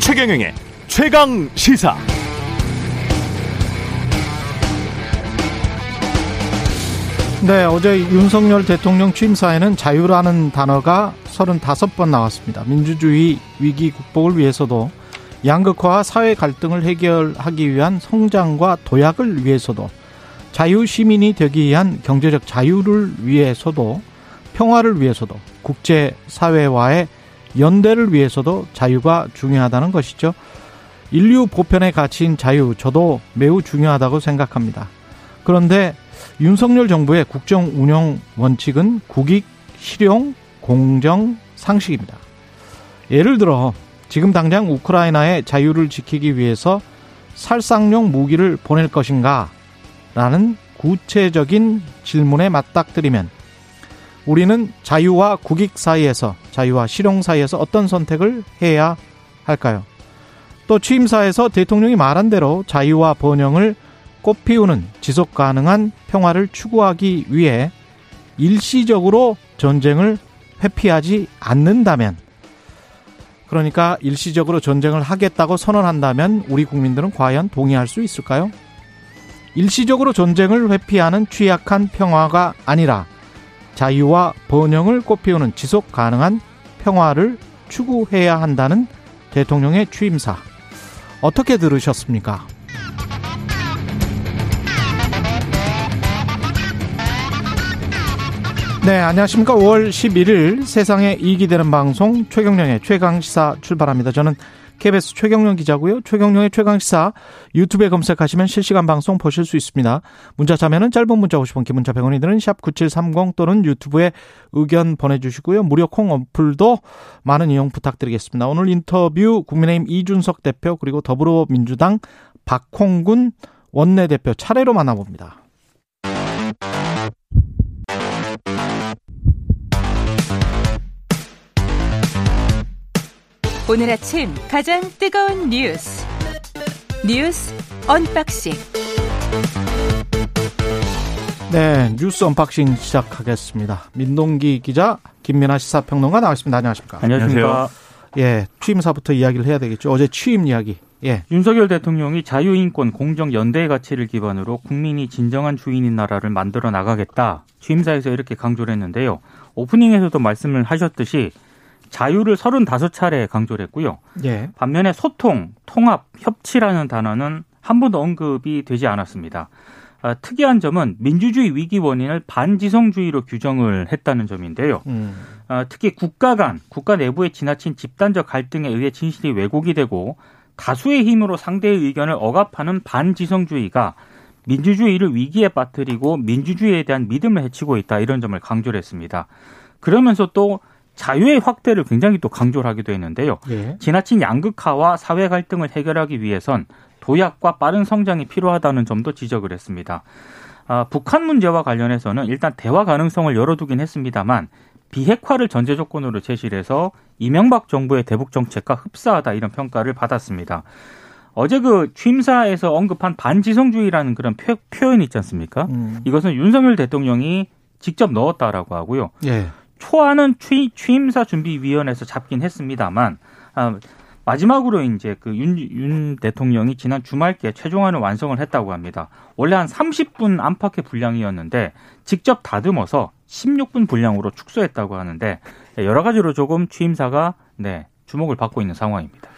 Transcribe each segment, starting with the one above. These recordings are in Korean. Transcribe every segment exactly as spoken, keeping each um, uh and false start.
최경영의 최강 시사. 네, 어제 윤석열 대통령 취임사에는 자유라는 단어가 서른다섯 번 나왔습니다. 민주주의 위기 극복을 위해서도, 양극화와 사회 갈등을 해결하기 위한 성장과 도약을 위해서도, 자유시민이 되기 위한 경제적 자유를 위해서도, 평화를 위해서도, 국제사회와의 연대를 위해서도 자유가 중요하다는 것이죠. 인류 보편의 가치인 자유, 저도 매우 중요하다고 생각합니다. 그런데 윤석열 정부의 국정운영 원칙은 국익, 실용, 공정, 상식입니다. 예를 들어 지금 당장 우크라이나의 자유를 지키기 위해서 살상용 무기를 보낼 것인가? 라는 구체적인 질문에 맞닥뜨리면 우리는 자유와 국익 사이에서, 자유와 실용 사이에서 어떤 선택을 해야 할까요? 또 취임사에서 대통령이 말한 대로 자유와 번영을 꽃피우는 지속가능한 평화를 추구하기 위해 일시적으로 전쟁을 회피하지 않는다면, 그러니까 일시적으로 전쟁을 하겠다고 선언한다면 우리 국민들은 과연 동의할 수 있을까요? 일시적으로 전쟁을 회피하는 취약한 평화가 아니라 자유와 번영을 꽃피우는 지속가능한 평화를 추구해야 한다는 대통령의 취임사, 어떻게 들으셨습니까? 네, 안녕하십니까. 오월 십일일 세상에 이익이 되는 방송 최경령의 최강시사 출발합니다. 저는 케이비에스 최경령 기자고요. 최경령의 최강시사 유튜브에 검색하시면 실시간 방송 보실 수 있습니다. 문자 참여는 짧은 문자 오십 원, 긴 문자 백 원이 드는 샵 구칠삼공 또는 유튜브에 의견 보내주시고요. 무료 콩 어플도 많은 이용 부탁드리겠습니다. 오늘 인터뷰 국민의힘 이준석 대표, 그리고 더불어민주당 박홍근 원내대표 차례로 만나봅니다. 오늘 아침 가장 뜨거운 뉴스 뉴스 언박싱. 네, 뉴스 언박싱 시작하겠습니다. 민동기 기자, 김민아 시사평론가 나와있습니다. 안녕하십니까? 안녕하십니까? 예, 취임사부터 이야기를 해야 되겠죠. 어제 취임 이야기. 예. 윤석열 대통령이 자유인권 공정 연대의 가치를 기반으로 국민이 진정한 주인인 나라를 만들어 나가겠다, 취임사에서 이렇게 강조를 했는데요. 오프닝에서도 말씀을 하셨듯이 자유를 서른다섯 차례 강조를 했고요. 예. 반면에 소통, 통합, 협치라는 단어는 한 번도 언급이 되지 않았습니다. 아, 특이한 점은 민주주의 위기 원인을 반지성주의로 규정을 했다는 점인데요. 음. 아, 특히 국가 간, 국가 내부의 지나친 집단적 갈등에 의해 진실이 왜곡이 되고 다수의 힘으로 상대의 의견을 억압하는 반지성주의가 민주주의를 위기에 빠뜨리고 민주주의에 대한 믿음을 해치고 있다, 이런 점을 강조를 했습니다. 그러면서 또 자유의 확대를 굉장히 또 강조를 하기도 했는데요. 예. 지나친 양극화와 사회 갈등을 해결하기 위해선 도약과 빠른 성장이 필요하다는 점도 지적을 했습니다. 아, 북한 문제와 관련해서는 일단 대화 가능성을 열어두긴 했습니다만 비핵화를 전제 조건으로 제시를 해서 이명박 정부의 대북 정책과 흡사하다, 이런 평가를 받았습니다. 어제 그 취임사에서 언급한 반지성주의라는 그런 표, 표현이 있지 않습니까? 음. 이것은 윤석열 대통령이 직접 넣었다라고 하고요. 예. 초안은 취, 취임사 준비위원회에서 잡긴 했습니다만, 아, 마지막으로 이제 그 윤, 윤 대통령이 지난 주말께 최종안을 완성을 했다고 합니다. 원래 한 삼십 분 안팎의 분량이었는데 직접 다듬어서 십육 분 분량으로 축소했다고 하는데, 여러 가지로 조금 취임사가 네, 주목을 받고 있는 상황입니다.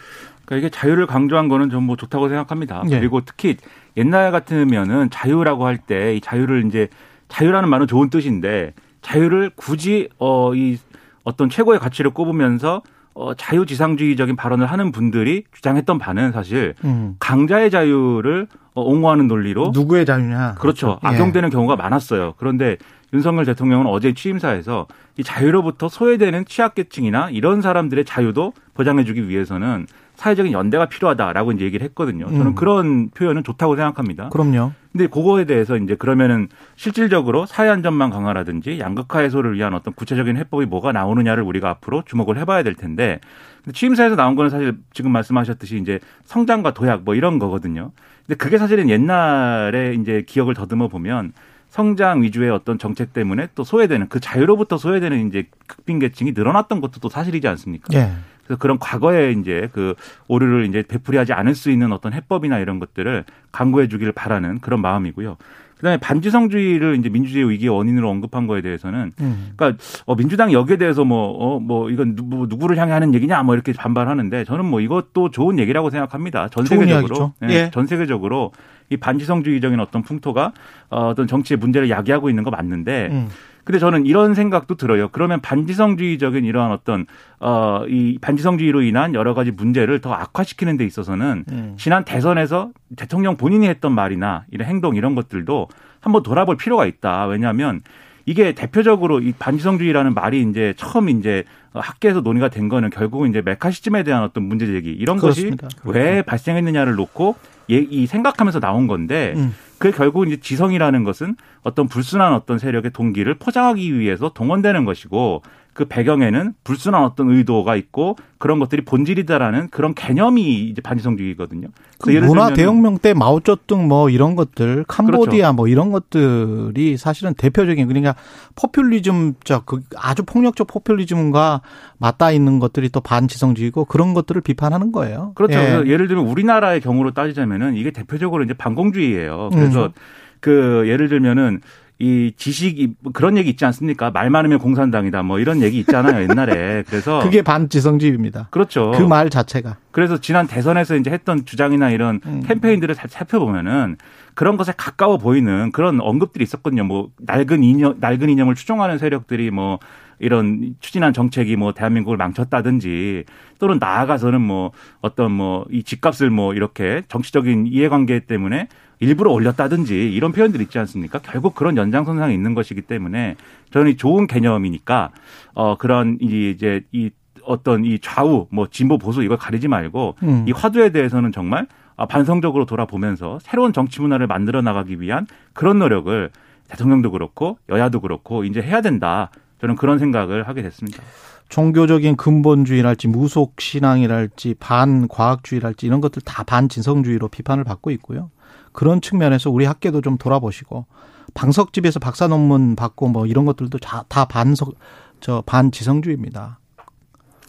그러니까 이게 자유를 강조한 거는 전 뭐 좋다고 생각합니다. 네. 그리고 특히 옛날 같으면은 자유라고 할 때 이 자유를 이제 자유라는 말은 좋은 뜻인데. 자유를 굳이 어, 이 어떤 최고의 가치를 꼽으면서 어, 자유지상주의적인 발언을 하는 분들이 주장했던 바는 사실 음. 강자의 자유를 어, 옹호하는 논리로 누구의 자유냐. 그렇죠. 그렇죠. 악용되는 예. 경우가 많았어요. 그런데 윤석열 대통령은 어제 취임사에서 이 자유로부터 소외되는 취약계층이나 이런 사람들의 자유도 보장해주기 위해서는 사회적인 연대가 필요하다라고 이제 얘기를 했거든요. 저는 음. 그런 표현은 좋다고 생각합니다. 그럼요. 근데 그거에 대해서 이제 그러면은 실질적으로 사회 안전망 강화라든지 양극화 해소를 위한 어떤 구체적인 해법이 뭐가 나오느냐를 우리가 앞으로 주목을 해봐야 될 텐데, 근데 취임사에서 나온 거는 사실 지금 말씀하셨듯이 이제 성장과 도약 뭐 이런 거거든요. 근데 그게 사실은 옛날에 이제 기억을 더듬어 보면 성장 위주의 어떤 정책 때문에 또 소외되는, 그 자유로부터 소외되는 이제 극빈계층이 늘어났던 것도 또 사실이지 않습니까? 예. 그래서 그런 과거에 이제 그 오류를 이제 되풀이하지 않을 수 있는 어떤 해법이나 이런 것들을 강구해 주기를 바라는 그런 마음이고요. 그다음에 반지성주의를 이제 민주주의 위기의 원인으로 언급한 거에 대해서는, 음. 그러니까 어, 민주당 여기에 대해서 뭐어뭐 어, 뭐 이건 누, 누구를 향해 하는 얘기냐 뭐 이렇게 반발하는데, 저는 뭐 이것도 좋은 얘기라고 생각합니다. 전 세계적으로 예, 예. 전 세계적으로 이 반지성주의적인 어떤 풍토가 어, 어떤 정치의 문제를 야기하고 있는 거 맞는데. 음. 근데 저는 이런 생각도 들어요. 그러면 반지성주의적인 이러한 어떤 어, 이 반지성주의로 인한 여러 가지 문제를 더 악화시키는 데 있어서는 음. 지난 대선에서 대통령 본인이 했던 말이나 이런 행동 이런 것들도 한번 돌아볼 필요가 있다. 왜냐하면 이게 대표적으로 이 반지성주의라는 말이 이제 처음 이제 학계에서 논의가 된 거는 결국은 이제 메카시즘에 대한 어떤 문제 제기 이런 그렇습니다. 것이 그렇습니다. 왜 발생했느냐를 놓고 예, 이 생각하면서 나온 건데 음. 그 결국 이제 지성이라는 것은 어떤 불순한 어떤 세력의 동기를 포장하기 위해서 동원되는 것이고, 그 배경에는 불순한 어떤 의도가 있고 그런 것들이 본질이다라는 그런 개념이 이제 반지성주의거든요. 그 문화 대혁명 때 마오쩌둥 뭐 이런 것들, 캄보디아 그렇죠. 뭐 이런 것들이 사실은 대표적인, 그러니까 포퓰리즘적, 그 아주 폭력적 포퓰리즘과 맞닿아 있는 것들이 또 반지성주의고 그런 것들을 비판하는 거예요. 그렇죠. 예. 그래서 예를 들면 우리나라의 경우로 따지자면은 이게 대표적으로 이제 반공주의예요. 그래서 음. 그 예를 들면은 이 지식이 그런 얘기 있지 않습니까? 말 많으면 공산당이다 뭐 이런 얘기 있잖아요, 옛날에. 그래서 그게 반지성주의입니다. 그렇죠. 그 말 자체가. 그래서 지난 대선에서 이제 했던 주장이나 이런 음. 캠페인들을 살펴보면은 그런 것에 가까워 보이는 그런 언급들이 있었거든요. 뭐 낡은 이념, 낡은 이념을 추종하는 세력들이 뭐 이런 추진한 정책이 뭐 대한민국을 망쳤다든지, 또는 나아가서는 뭐 어떤 뭐 이 집값을 뭐 이렇게 정치적인 이해관계 때문에 일부러 올렸다든지 이런 표현들 있지 않습니까? 결국 그런 연장선상에 있는 것이기 때문에 저는 이 좋은 개념이니까 어 그런 이 이제 이 어떤 이 좌우 뭐 진보 보수 이걸 가리지 말고 음. 이 화두에 대해서는 정말 반성적으로 돌아보면서 새로운 정치 문화를 만들어 나가기 위한 그런 노력을 대통령도 그렇고 여야도 그렇고 이제 해야 된다. 저는 그런 생각을 하게 됐습니다. 종교적인 근본주의랄지 무속신앙이랄지 반과학주의랄지 이런 것들 다 반지성주의로 비판을 받고 있고요. 그런 측면에서 우리 학계도 좀 돌아보시고, 방석집에서 박사 논문 받고 뭐 이런 것들도 다, 다 반석, 저 반지성주의입니다.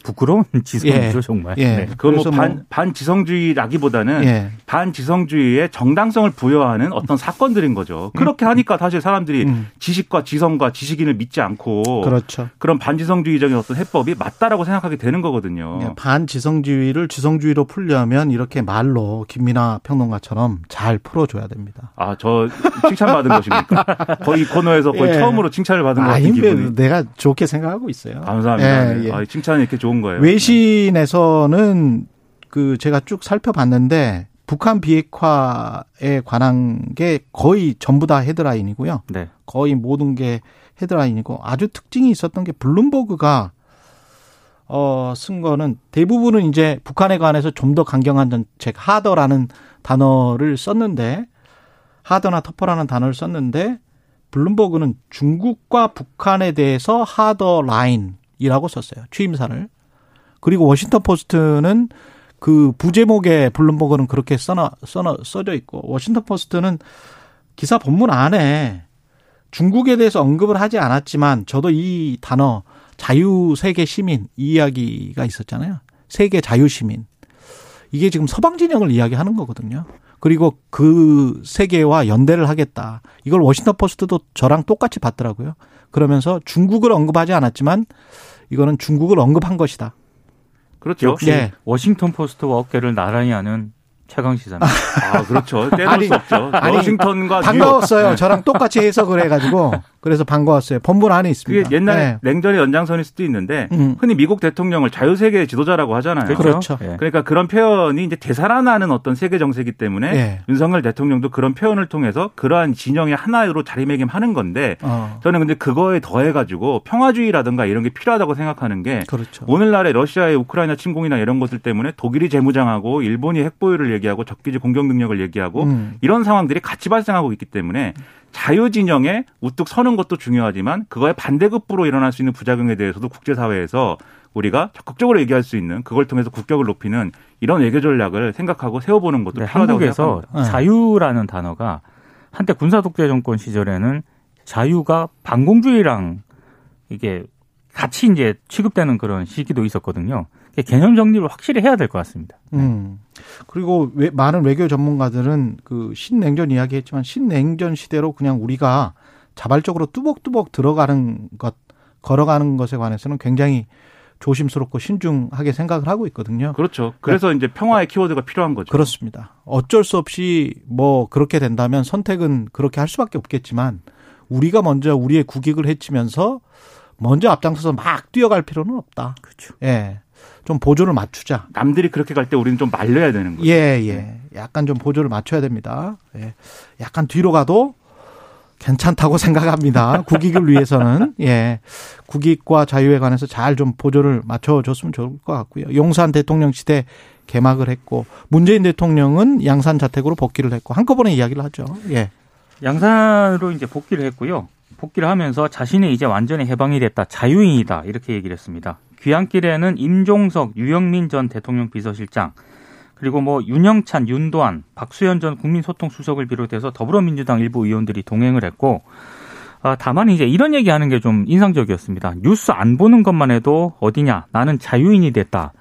부끄러운 지성이죠, 예. 정말. 예. 네. 그건 뭐 반, 반지성주의라기보다는 예. 반지성주의에 정당성을 부여하는 어떤 사건들인 거죠. 그렇게 하니까 사실 사람들이 음. 지식과 지성과 지식인을 믿지 않고 그렇죠. 그런 반지성주의적인 어떤 해법이 맞다라고 생각하게 되는 거거든요. 예. 반지성주의를 지성주의로 풀려면 이렇게 말로 김민아 평론가처럼 잘 풀어줘야 됩니다. 아, 저 칭찬받은 것입니까? 거의 코너에서 거의 예. 처음으로 칭찬을 받은 것 같은 기분이. 내가 좋게 생각하고 있어요. 감사합니다. 예. 예. 아, 칭찬이 이렇게 좋은 거예요. 외신에서는 그 제가 쭉 살펴봤는데 북한 비핵화에 관한 게 거의 전부 다 헤드라인이고요. 네. 거의 모든 게 헤드라인이고, 아주 특징이 있었던 게 블룸버그가 어, 쓴 거는 대부분은 이제 북한에 관해서 좀 더 강경한 정책, 하더라는 단어를 썼는데, 하더나 터퍼라는 단어를 썼는데, 블룸버그는 중국과 북한에 대해서 하더라인 이라고 썼어요. 취임사를. 그리고 워싱턴 포스트는 그 부제목에 블룸버그는 그렇게 써나, 써나, 써져 있고, 워싱턴 포스트는 기사 본문 안에 중국에 대해서 언급을 하지 않았지만, 저도 이 단어 자유세계 시민 이 이야기가 있었잖아요. 세계 자유시민. 이게 지금 서방진영을 이야기하는 거거든요. 그리고 그 세계와 연대를 하겠다. 이걸 워싱턴 포스트도 저랑 똑같이 봤더라고요. 그러면서 중국을 언급하지 않았지만 이거는 중국을 언급한 것이다. 그렇죠. 역시 예. 워싱턴 포스트와 어깨를 나란히 하는 최강 시사입니다. 아, 그렇죠. 떼놓을 수 없죠. 워싱턴 반가웠어요. 네. 저랑 똑같이 해석을 해가지고 그래서 반가웠어요. 본분 안에 있습니다. 그게 옛날에 네. 냉전의 연장선일 수도 있는데 음. 흔히 미국 대통령을 자유세계의 지도자라고 하잖아요. 그렇죠. 네. 그러니까 그런 표현이 이제 되살아나는 어떤 세계 정세이기 때문에 네. 윤석열 대통령도 그런 표현을 통해서 그러한 진영의 하나로 자리매김하는 건데 어. 저는 근데 그거에 더해가지고 평화주의라든가 이런 게 필요하다고 생각하는 게 그렇죠. 오늘날의 러시아의 우크라이나 침공이나 이런 것들 때문에 독일이 재무장하고 일본이 핵보유를 얘기하고 적기지 공격 능력을 얘기하고 음. 이런 상황들이 같이 발생하고 있기 때문에 자유진영에 우뚝 서는 것도 중요하지만 그거에 반대급부로 일어날 수 있는 부작용에 대해서도 국제사회에서 우리가 적극적으로 얘기할 수 있는 그걸 통해서 국격을 높이는 이런 외교 전략을 생각하고 세워보는 것도 네, 필요하다고 생각합니다. 한국에서 자유라는 단어가 한때 군사독재 정권 시절에는 자유가 반공주의랑 이게 같이 이제 취급되는 그런 시기도 있었거든요. 개념 정리를 확실히 해야 될 것 같습니다. 네. 음. 그리고 외, 많은 외교 전문가들은 그 신냉전 이야기했지만 신냉전 시대로 그냥 우리가 자발적으로 뚜벅뚜벅 들어가는 것, 걸어가는 것에 관해서는 굉장히 조심스럽고 신중하게 생각을 하고 있거든요. 그렇죠. 그래서 네. 이제 평화의 키워드가 필요한 거죠. 그렇습니다. 어쩔 수 없이 뭐 그렇게 된다면 선택은 그렇게 할 수밖에 없겠지만 우리가 먼저 우리의 국익을 해치면서 먼저 앞장서서 막 뛰어갈 필요는 없다. 그렇죠. 예. 좀 보조를 맞추자. 남들이 그렇게 갈 때 우리는 좀 말려야 되는 거죠. 예, 예. 약간 좀 보조를 맞춰야 됩니다. 예. 약간 뒤로 가도 괜찮다고 생각합니다. 국익을 위해서는. 예. 국익과 자유에 관해서 잘 좀 보조를 맞춰줬으면 좋을 것 같고요. 용산 대통령 시대 개막을 했고, 문재인 대통령은 양산 자택으로 복귀를 했고, 한꺼번에 이야기를 하죠. 예. 양산으로 이제 복귀를 했고요. 복귀를 하면서 자신이 이제 완전히 해방이 됐다. 자유인이다. 이렇게 얘기를 했습니다. 귀향길에는 임종석, 유영민 전 대통령 비서실장, 그리고 뭐 윤영찬, 윤도한, 박수현 전 국민소통수석을 비롯해서 더불어민주당 일부 의원들이 동행을 했고, 아, 다만 이제 이런 얘기하는 게 좀 인상적이었습니다. 뉴스 안 보는 것만 해도 어디냐? 나는 자유인이 됐다.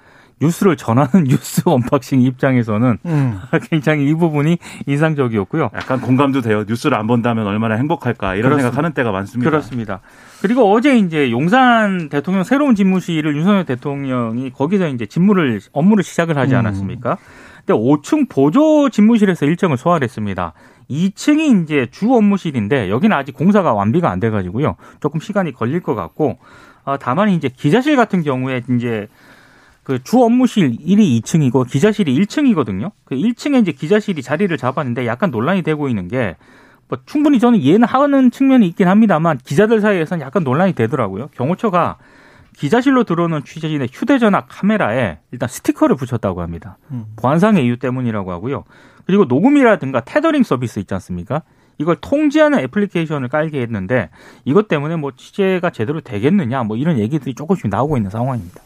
뉴스를 전하는 뉴스 언박싱 입장에서는 음. 굉장히 이 부분이 인상적이었고요. 약간 공감도 돼요. 뉴스를 안 본다면 얼마나 행복할까 이런 그렇습니다. 생각하는 때가 많습니다. 그렇습니다. 그리고 어제 이제 용산 대통령 새로운 집무실을 윤석열 대통령이 거기서 이제 집무를 업무를 시작을 하지 않았습니까? 음. 근데 오 층 보조 집무실에서 일정을 소화했습니다. 이 층이 이제 주 업무실인데 여기는 아직 공사가 완비가 안 돼가지고요. 조금 시간이 걸릴 것 같고, 아, 다만 이제 기자실 같은 경우에 이제 그 주 업무실 일이 이 층이고 기자실이 일 층이거든요. 그 일 층에 이제 기자실이 자리를 잡았는데 약간 논란이 되고 있는 게, 뭐 충분히 저는 이해는 하는 측면이 있긴 합니다만 기자들 사이에서는 약간 논란이 되더라고요. 경호처가 기자실로 들어오는 취재진의 휴대전화 카메라에 일단 스티커를 붙였다고 합니다. 음. 보안상의 이유 때문이라고 하고요. 그리고 녹음이라든가 테더링 서비스 있지 않습니까? 이걸 통제하는 애플리케이션을 깔게 했는데 이것 때문에 뭐 취재가 제대로 되겠느냐 뭐 이런 얘기들이 조금씩 나오고 있는 상황입니다.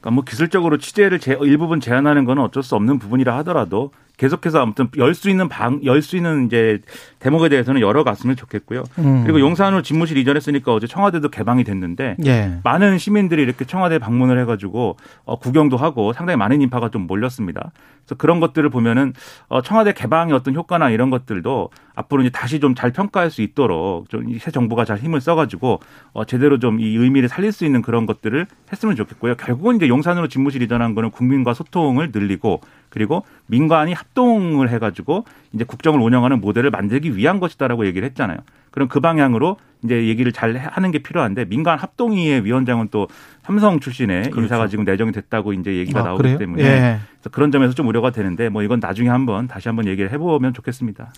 그러니까 뭐 기술적으로 취재를 제, 일부분 제한하는 건 어쩔 수 없는 부분이라 하더라도 계속해서 아무튼 열 수 있는 방, 열 수 있는 이제 대목에 대해서는 열어갔으면 좋겠고요. 음. 그리고 용산으로 집무실 이전했으니까 어제 청와대도 개방이 됐는데 예. 많은 시민들이 이렇게 청와대 방문을 해가지고 어, 구경도 하고 상당히 많은 인파가 좀 몰렸습니다. 그래서 그런 것들을 보면은 어, 청와대 개방의 어떤 효과나 이런 것들도 앞으로 이제 다시 좀 잘 평가할 수 있도록 좀 새 정부가 잘 힘을 써가지고 어, 제대로 좀 이 의미를 살릴 수 있는 그런 것들을 했으면 좋겠고요. 결국은 이제 용산으로 집무실 이전한 거는 국민과 소통을 늘리고 그리고 민간이 합동을 해가지고 이제 국정을 운영하는 모델을 만들기 위한 것이다라고 얘기를 했잖아요. 그럼 그 방향으로 이제 얘기를 잘 하는 게 필요한데 민간 합동위의 위원장은 또 삼성 출신의 그렇죠. 인사가 지금 내정이 됐다고 이제 얘기가 아, 나오기 그래요? 때문에 예. 그래서 그런 점에서 좀 우려가 되는데 뭐 이건 나중에 한번 다시 한번 얘기를 해보면 좋겠습니다.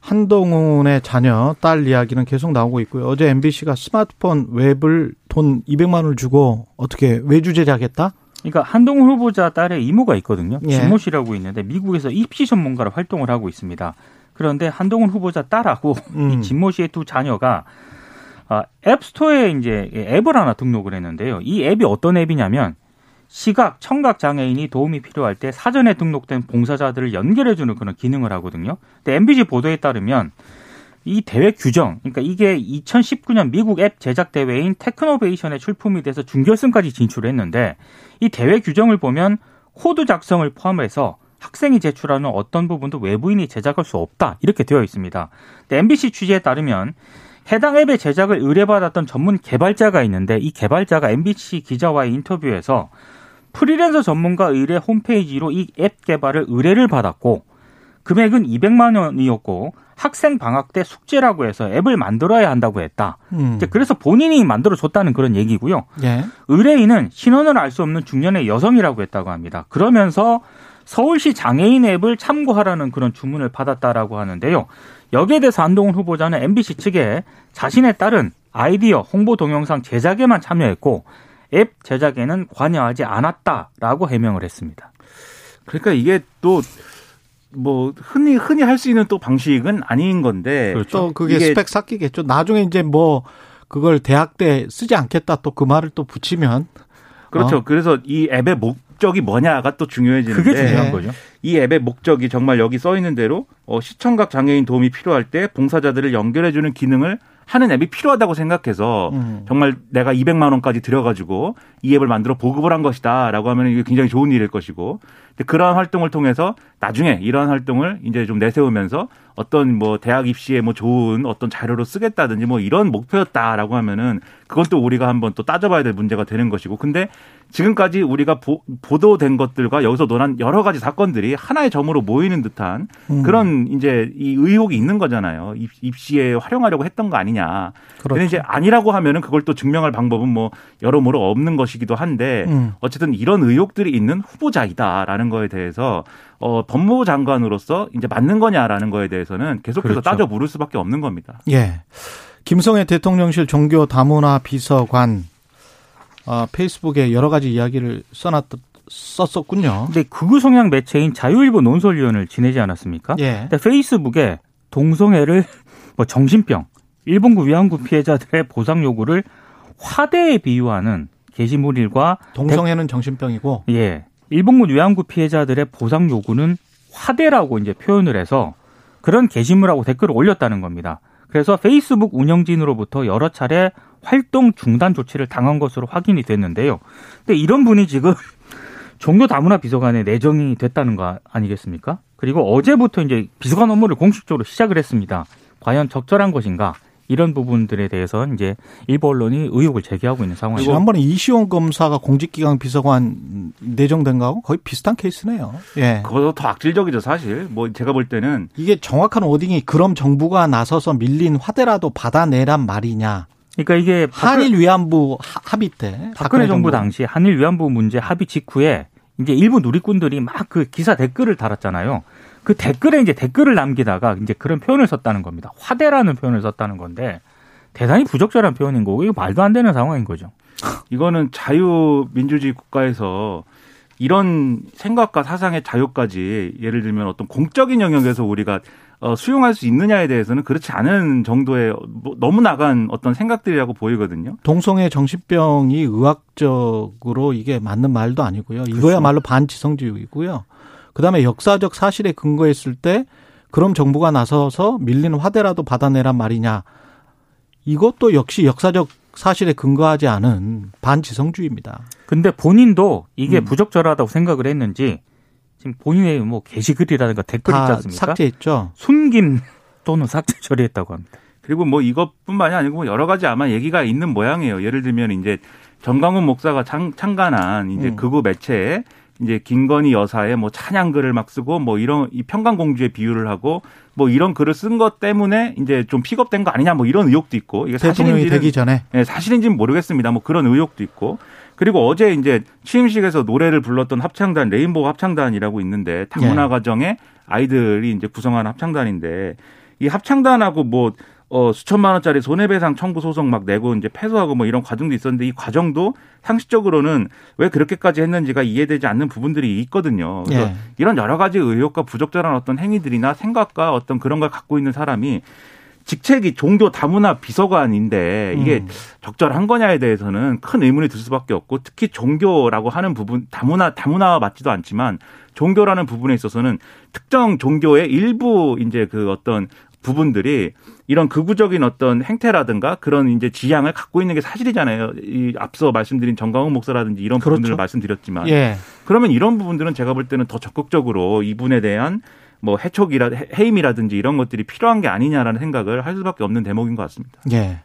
한동훈의 자녀 딸 이야기는 계속 나오고 있고요. 어제 엠비씨가 스마트폰 웹을 돈 이백만 원을 주고 어떻게 외주 제작했다? 그러니까 한동훈 후보자 딸의 이모가 있거든요. 진모 씨라고 있는데 미국에서 입시 전문가로 활동을 하고 있습니다. 그런데 한동훈 후보자 딸하고 음. 이 진모 씨의 두 자녀가 앱스토어에 이제 앱을 하나 등록을 했는데요. 이 앱이 어떤 앱이냐면 시각, 청각 장애인이 도움이 필요할 때 사전에 등록된 봉사자들을 연결해주는 그런 기능을 하거든요. 근데 엠비씨 보도에 따르면 이 대회 규정, 그러니까 이게 이천십구 년 미국 앱 제작 대회인 테크노베이션에 출품이 돼서 준결승까지 진출했는데 이 대회 규정을 보면 코드 작성을 포함해서 학생이 제출하는 어떤 부분도 외부인이 제작할 수 없다 이렇게 되어 있습니다. 근데 엠비씨 취재에 따르면 해당 앱의 제작을 의뢰받았던 전문 개발자가 있는데 이 개발자가 엠비씨 기자와의 인터뷰에서 프리랜서 전문가 의뢰 홈페이지로 이 앱 개발을 의뢰를 받았고 금액은 이백만 원이었고 학생 방학 때 숙제라고 해서 앱을 만들어야 한다고 했다. 음. 이제 그래서 본인이 만들어줬다는 그런 얘기고요. 예. 의뢰인은 신원을 알 수 없는 중년의 여성이라고 했다고 합니다. 그러면서 서울시 장애인 앱을 참고하라는 그런 주문을 받았다라고 하는데요. 여기에 대해서 한동훈 후보자는 엠비씨 측에 자신의 딸은 아이디어, 홍보 동영상 제작에만 참여했고 앱 제작에는 관여하지 않았다라고 해명을 했습니다. 그러니까 이게 또 뭐 흔히 흔히 할 수 있는 또 방식은 아닌 건데 그렇죠. 또 그게 스펙 삭히겠죠. 나중에 이제 뭐 그걸 대학 때 쓰지 않겠다 또 그 말을 또 붙이면 그렇죠. 어. 그래서 이 앱의 목적이 뭐냐가 또 중요해지는데 그게 중요한 거죠. 이 앱의 목적이 정말 여기 써 있는 대로 어, 시청각 장애인 도움이 필요할 때 봉사자들을 연결해 주는 기능을 하는 앱이 필요하다고 생각해서 음. 정말 내가 이백만 원까지 들여가지고 이 앱을 만들어 보급을 한 것이다 라고 하면 이게 굉장히 좋은 일일 것이고 근데 그러한 활동을 통해서 나중에 이러한 활동을 이제 좀 내세우면서 어떤 뭐 대학 입시에 뭐 좋은 어떤 자료로 쓰겠다든지 뭐 이런 목표였다라고 하면은 그건 또 우리가 한번 또 따져봐야 될 문제가 되는 것이고 근데 지금까지 우리가 보, 보도된 것들과 여기서 논한 여러 가지 사건들이 하나의 점으로 모이는 듯한 음. 그런 이제 이 의혹이 있는 거잖아요. 입, 입시에 활용하려고 했던 거 아니냐. 그런데 이제 아니라고 하면은 그걸 또 증명할 방법은 뭐 여러모로 없는 것이기도 한데 음. 어쨌든 이런 의혹들이 있는 후보자이다라는 거에 대해서 어, 법무부 장관으로서 이제 맞는 거냐라는 거에 대해서는 계속해서 그렇죠. 따져 물을 수밖에 없는 겁니다. 예, 김성애 대통령실 종교 다문화 비서관 어, 페이스북에 여러 가지 이야기를 써놨 썼었군요. 근데 극우 성향 매체인 자유일보 논설위원을 지내지 않았습니까? 예. 근데 페이스북에 동성애를 뭐 정신병, 일본군 위안부 피해자들의 보상 요구를 화대에 비유하는 게시물과 동성애는 대... 정신병이고 예. 일본군 위안부 피해자들의 보상 요구는 화대라고 이제 표현을 해서 그런 게시물하고 댓글을 올렸다는 겁니다. 그래서 페이스북 운영진으로부터 여러 차례 활동 중단 조치를 당한 것으로 확인이 됐는데요. 근데 이런 분이 지금 종교 다문화 비서관에 내정이 됐다는 거 아니겠습니까? 그리고 어제부터 이제 비서관 업무를 공식적으로 시작을 했습니다. 과연 적절한 것인가? 이런 부분들에 대해서 이제 일부 언론이 의혹을 제기하고 있는 상황이고 지난번에 이시원 검사가 공직기강 비서관 내정된 거하고 거의 비슷한 케이스네요. 예, 그것도 더 악질적이죠 사실. 뭐 제가 볼 때는 이게 정확한 워딩이 그럼 정부가 나서서 밀린 화대라도 받아내란 말이냐. 그러니까 이게 한일 위안부 합의 때 박근혜, 박근혜 정부 당시 한일 위안부 문제 합의 직후에 이제 일부 누리꾼들이 막 그 기사 댓글을 달았잖아요. 그 댓글에 이제 댓글을 남기다가 이제 그런 표현을 썼다는 겁니다. 화대라는 표현을 썼다는 건데 대단히 부적절한 표현인 거고 이거 말도 안 되는 상황인 거죠. 이거는 자유민주주의 국가에서 이런 생각과 사상의 자유까지 예를 들면 어떤 공적인 영역에서 우리가 수용할 수 있느냐에 대해서는 그렇지 않은 정도의 너무 나간 어떤 생각들이라고 보이거든요. 동성애 정신병이 의학적으로 이게 맞는 말도 아니고요. 이거야말로 반지성주의고요. 그다음에 역사적 사실에 근거했을 때 그럼 정부가 나서서 밀린 화대라도 받아내란 말이냐. 이것도 역시 역사적 사실에 근거하지 않은 반지성주의입니다. 근데 본인도 이게 음. 부적절하다고 생각을 했는지 지금 본인의 뭐 게시글이라든가 댓글 있지 않습니까? 삭제했죠. 숨김 또는 삭제 처리했다고 합니다. 그리고 뭐 이것뿐만이 아니고 여러 가지 아마 얘기가 있는 모양이에요. 예를 들면 이제 정강훈 목사가 창간한 이제 음. 극우 매체에 이제 김건희 여사의 뭐 찬양글을 막 쓰고 뭐 이런 이 평강공주의 비유를 하고 뭐 이런 글을 쓴 것 때문에 이제 좀 픽업된 거 아니냐 뭐 이런 의혹도 있고 이게 사실인지 되기 전에 네, 사실인지는 모르겠습니다. 뭐 그런 의혹도 있고 그리고 어제 이제 취임식에서 노래를 불렀던 합창단 레인보우 합창단이라고 있는데 다문화 예. 가정의 아이들이 이제 구성한 합창단인데 이 합창단하고 뭐 어, 수천만 원짜리 손해배상 청구 소송 막 내고 이제 패소하고 뭐 이런 과정도 있었는데 이 과정도 상식적으로는 왜 그렇게까지 했는지가 이해되지 않는 부분들이 있거든요. 그래서 예. 이런 여러 가지 의혹과 부적절한 어떤 행위들이나 생각과 어떤 그런 걸 갖고 있는 사람이 직책이 종교 다문화 비서관인데 이게 음. 적절한 거냐에 대해서는 큰 의문이 들 수밖에 없고 특히 종교라고 하는 부분 다문화 다문화와 맞지도 않지만 종교라는 부분에 있어서는 특정 종교의 일부 이제 그 어떤 부분들이 이런 극우적인 어떤 행태라든가 그런 이제 지향을 갖고 있는 게 사실이잖아요. 이 앞서 말씀드린 정강훈 목사라든지 이런 그렇죠. 부분들을 말씀드렸지만 예. 그러면 이런 부분들은 제가 볼 때는 더 적극적으로 이분에 대한 뭐 해촉이라 해임이라든지 이런 것들이 필요한 게 아니냐라는 생각을 할 수밖에 없는 대목인 것 같습니다. 예,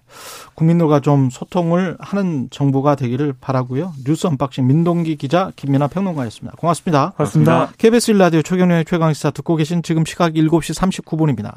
국민들과 좀 소통을 하는 정부가 되기를 바라고요. 뉴스 언박싱 민동기 기자, 김민아 평론가였습니다. 고맙습니다. 고맙습니다. 고맙습니다. 케이비에스 일 라디오 최경영의 최강시사 듣고 계신 지금 시각 일곱 시 삼십구 분입니다.